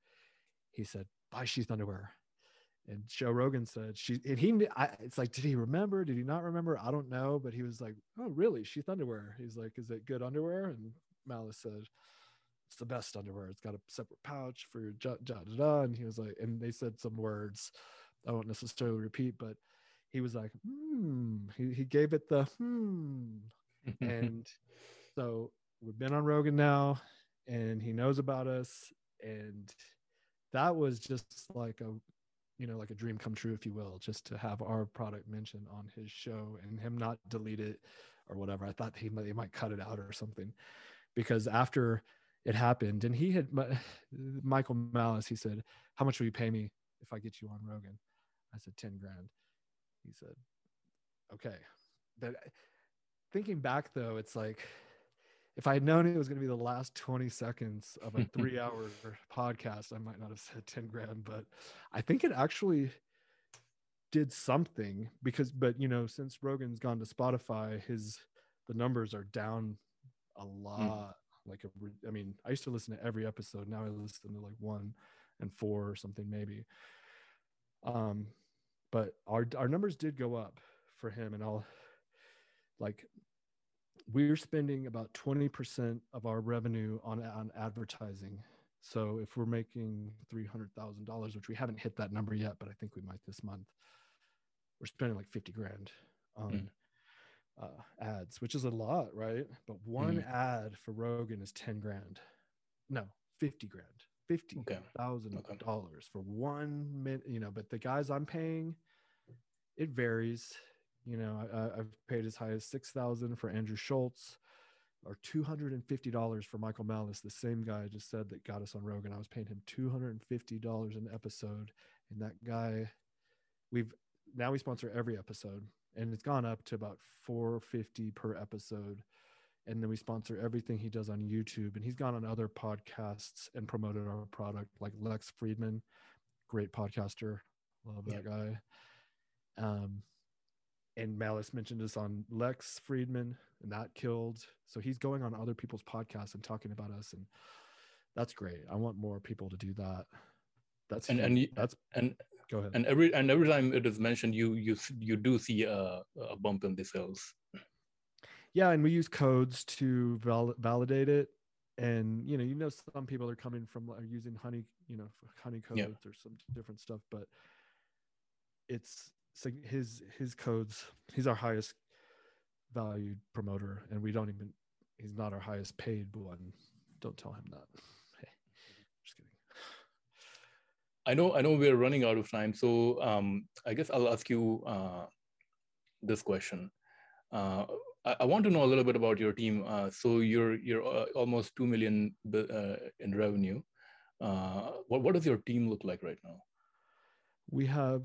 He said, "Buy Sheath Underwear." And Joe Rogan said, "She," and he, I, it's like, did he remember? Did he not remember? I don't know. But he was like, "Oh, really? Sheath Underwear." He's like, "Is it good underwear?" And Malice said, "It's the best underwear. It's got a separate pouch for your da da da." And he was like, and they said some words I won't necessarily repeat, but he was like, "Hmm." He, he gave it the hmm. And so we've been on Rogan now, and he knows about us, and that was just like a, you know, like a dream come true, if you will, just to have our product mentioned on his show and him not delete it or whatever. I thought he might, he might cut it out or something, because after it happened, and he had, Michael Malice, he said, "How much will you pay me if I get you on Rogan?" I said, ten grand. He said, "Okay." But thinking back though, it's like, if I had known it was going to be the last twenty seconds of a three hour podcast, I might not have said ten grand, but I think it actually did something, because, but you know, since Rogan's gone to Spotify, his, the numbers are down a lot. Mm. Like, a, I mean, I used to listen to every episode. Now I listen to like one and four or something, maybe. Um, but our, our numbers did go up for him, and I'll like, we're spending about twenty percent of our revenue on, on advertising. So if we're making three hundred thousand dollars, which we haven't hit that number yet, but I think we might this month, we're spending like fifty grand on mm. uh, ads, which is a lot, right? But one mm. ad for Rogan is ten grand. No, fifty grand, fifty thousand dollars okay. okay. for one minute, you know, but the guys I'm paying, it varies. You know, I, I've paid as high as six thousand dollars for Andrew Schultz, or two hundred fifty dollars for Michael Malice, the same guy I just said that got us on Rogan. I was paying him two hundred fifty dollars an episode. And that guy, we've now we sponsor every episode, and it's gone up to about four hundred fifty dollars per episode. And then we sponsor everything he does on YouTube. And he's gone on other podcasts and promoted our product, like Lex Friedman, great podcaster. Love that yeah. guy. Um, And Malice mentioned us on Lex Friedman, and that killed. So he's going on other people's podcasts and talking about us, and that's great. I want more people to do that. That's and and that's and go ahead. And every and every time it is mentioned, you you you do see a, a bump in the sales. Yeah, and we use codes to val- validate it. And you know, you know, some people are coming from are using honey, you know, honey codes yeah. or some different stuff, but it's. So his his codes, he's our highest valued promoter, and we don't even he's not our highest paid one. Don't tell him that. Hey, just kidding. I know I know we're running out of time, so um, I guess I'll ask you uh, this question. Uh, I, I want to know a little bit about your team. Uh, so you're you're uh, almost two million uh, in revenue. Uh, what what does your team look like right now? We have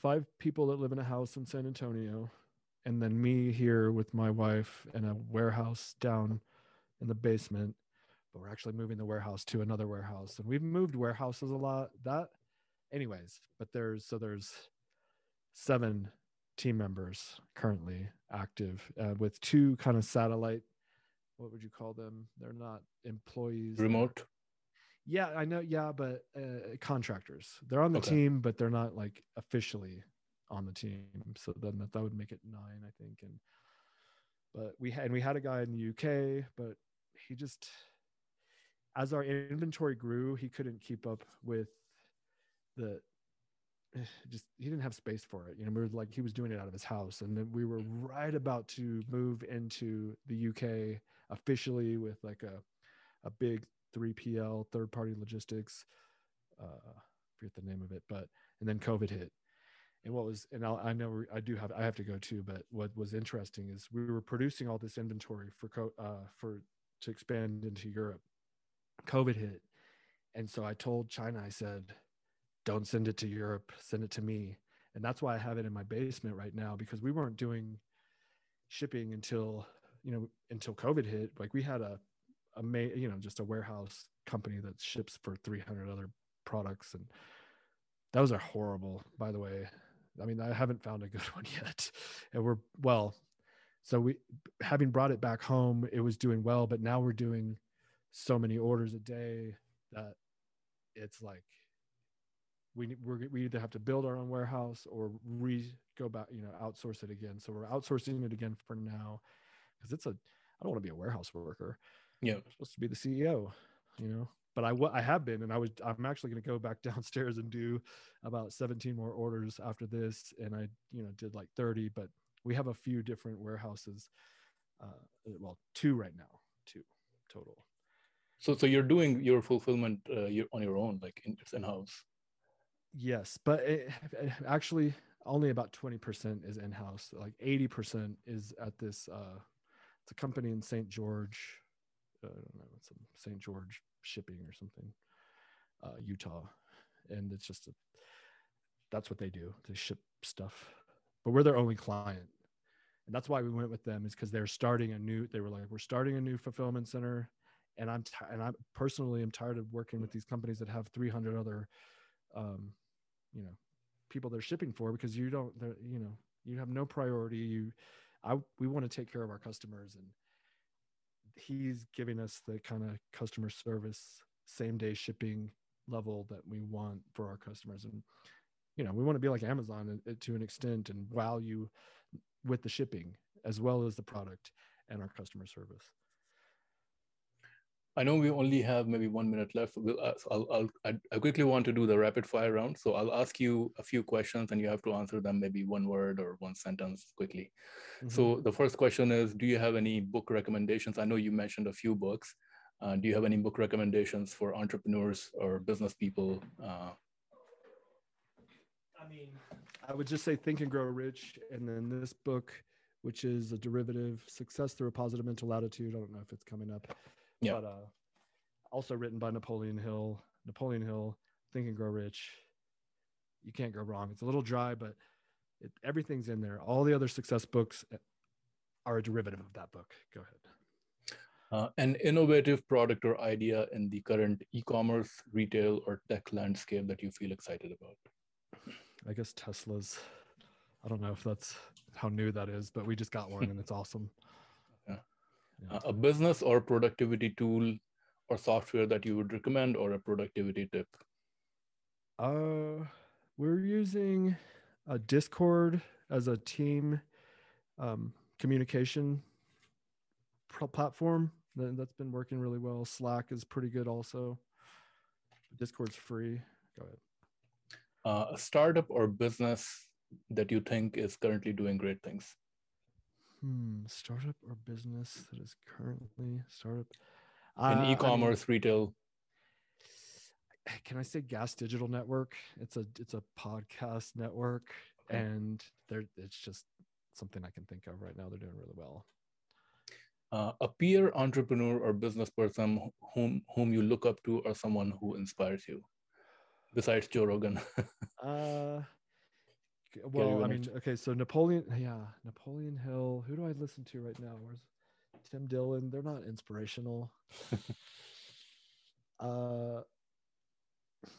five people that live in a house in San Antonio, and then me here with my wife in a warehouse down in the basement, but we're actually moving the warehouse to another warehouse, and we've moved warehouses a lot that anyways, but there's, so there's seven team members currently active uh, with two kind of satellite, what would you call them? They're not employees. Remote. Yeah, I know. Yeah, but uh, contractors, they're on the okay. team, but they're not like officially on the team. So then that, that would make it nine, I think. And but we had, and we had a guy in the U K, but he just, as our inventory grew, he couldn't keep up with the, just, he didn't have space for it. You know, we were like, he was doing it out of his house. And then we were right about to move into the U K officially with like a, a big three P L, third party logistics. Uh, I forget the name of it, but, and then COVID hit. And what was, and I'll, I know I do have, I have to go too, but what was interesting is we were producing all this inventory for, co- uh, for, to expand into Europe. COVID hit. And so I told China, I said, don't send it to Europe, send it to me. And that's why I have it in my basement right now, because we weren't doing shipping until, you know, until COVID hit. Like we had a, a ma- you know, just a warehouse company that ships for three hundred other products. And that was a horrible, by the way. I mean, I haven't found a good one yet. And we're, well, so we, having brought it back home, it was doing well, but now we're doing so many orders a day that it's like, we we're, we either have to build our own warehouse or re go back, you know, outsource it again. So we're outsourcing it again for now, because it's a, I don't want to be a warehouse worker. Yeah. I'm supposed to be the C E O, you know, but I, I have been, and I was, I'm actually going to go back downstairs and do about seventeen more orders after this. And I, you know, did like thirty, but we have a few different warehouses. Uh, well, two right now, two total. So, so you're doing your fulfillment uh, you're on your own, like in, it's in-house. Yes, but it, actually only about twenty percent is in-house. Like eighty percent is at this, uh, it's a company in Saint George. Uh, I don't know, it's Saint George shipping or something, uh, Utah. And it's just, a, that's what they do. They ship stuff, but we're their only client. And that's why we went with them, is because they're starting a new, they were like, we're starting a new fulfillment center. And I'm, t- and I personally am tired of working with these companies that have three hundred other um you know people they're shipping for, because you don't you know you have no priority. You I we want to take care of our customers, and he's giving us the kind of customer service, same day shipping level that we want for our customers. And you know, we want to be like Amazon to an extent, and wow you with the shipping as well as the product and our customer service. I know we only have maybe one minute left. We'll, uh, so I'll, I'll, I, I quickly want to do the rapid fire round. So I'll ask you a few questions and you have to answer them maybe one word or one sentence quickly. Mm-hmm. So the first question is, do you have any book recommendations? I know you mentioned a few books. Uh, do you have any book recommendations for entrepreneurs or business people? Uh, I mean, I would just say Think and Grow Rich. And then this book, which is a derivative, Success Through a Positive Mental Attitude. I don't know if it's coming up. Yeah. But uh, also written by Napoleon Hill. Napoleon Hill, Think and Grow Rich. You can't go wrong. It's a little dry, but it, everything's in there. All the other success books are a derivative of that book. Go ahead. Uh, an innovative product or idea in the current e-commerce, retail, or tech landscape that you feel excited about? I guess Tesla's. I don't know if that's how new that is, but we just got one and it's awesome. Yeah. Uh, a business or productivity tool or software that you would recommend, or a productivity tip? Uh, we're using a Discord as a team um, communication pro- platform. That's been working really well. Slack is pretty good also. Discord's free. Go ahead. Uh, a startup or business that you think is currently doing great things? Hmm, startup or business that is currently startup in uh, e-commerce, I mean, retail. Can I say Gas Digital Network? It's a it's a podcast network, okay. And they're it's just something I can think of right now. They're doing really well. Uh, a peer entrepreneur or business person whom whom you look up to, or someone who inspires you, besides Joe Rogan. uh. Well, I mean, okay, so Napoleon, yeah, Napoleon Hill. Who do I listen to right now? Where's Tim Dillon? They're not inspirational. uh,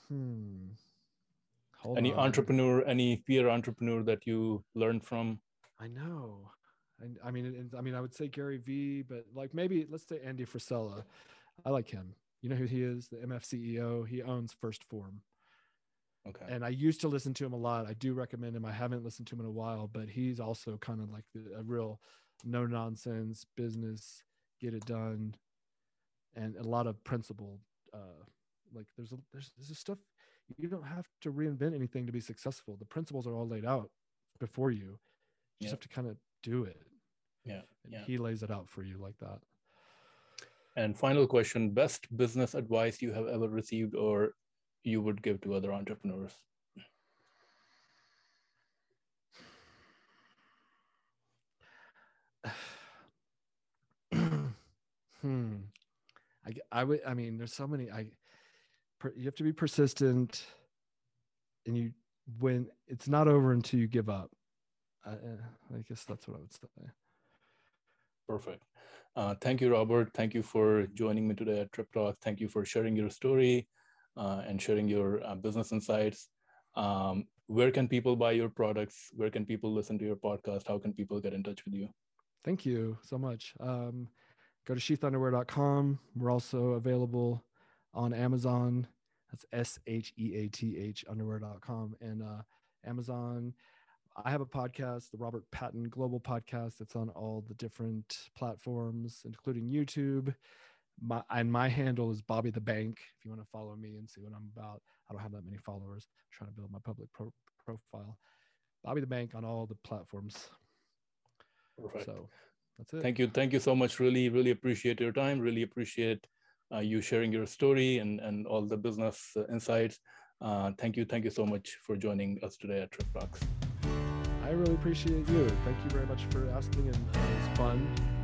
hmm. Hold any on. entrepreneur, any peer entrepreneur that you learned from? I know, and I mean, it, I mean, I would say Gary Vee, but like maybe let's say Andy Frisella. I like him. You know who he is? The M F C E O. He owns First Form. Okay. And I used to listen to him a lot. I do recommend him. I haven't listened to him in a while, but he's also kind of like the, a real no nonsense business, get it done. And a lot of principle, uh, like there's, a, there's, there's this stuff. You don't have to reinvent anything to be successful. The principles are all laid out before you. You yeah. just have to kind of do it. Yeah. And yeah. he lays it out for you like that. And final question, best business advice you have ever received or you would give to other entrepreneurs? hmm. I, I would, I mean, there's so many, I, per, you have to be persistent and you, when it's not over until you give up. I, I guess that's what I would say. Perfect. Uh, thank you, Robert. Thank you for joining me today at Trip Talk. Thank you for sharing your story uh, and sharing your uh, business insights. Um, where can people buy your products? Where can people listen to your podcast? How can people get in touch with you? Thank you so much. Um, go to sheath underwear dot com. We're also available on Amazon. That's S H E A T H underwear dot com. And uh, Amazon. I have a podcast, the Robert Patton Global Podcast. It's on all the different platforms, including YouTube. My, and my handle is Bobby the Bank. If you want to follow me and see what I'm about, I don't have that many followers. I'm trying to build my public pro- profile. Bobby the Bank on all the platforms. Perfect. So that's it. Thank you. Thank you so much. Really, really appreciate your time. Really appreciate uh, you sharing your story and, and all the business uh, insights. Uh, thank you. Thank you so much for joining us today at Trip Talks. I really appreciate you. Thank you very much for asking, and it was fun.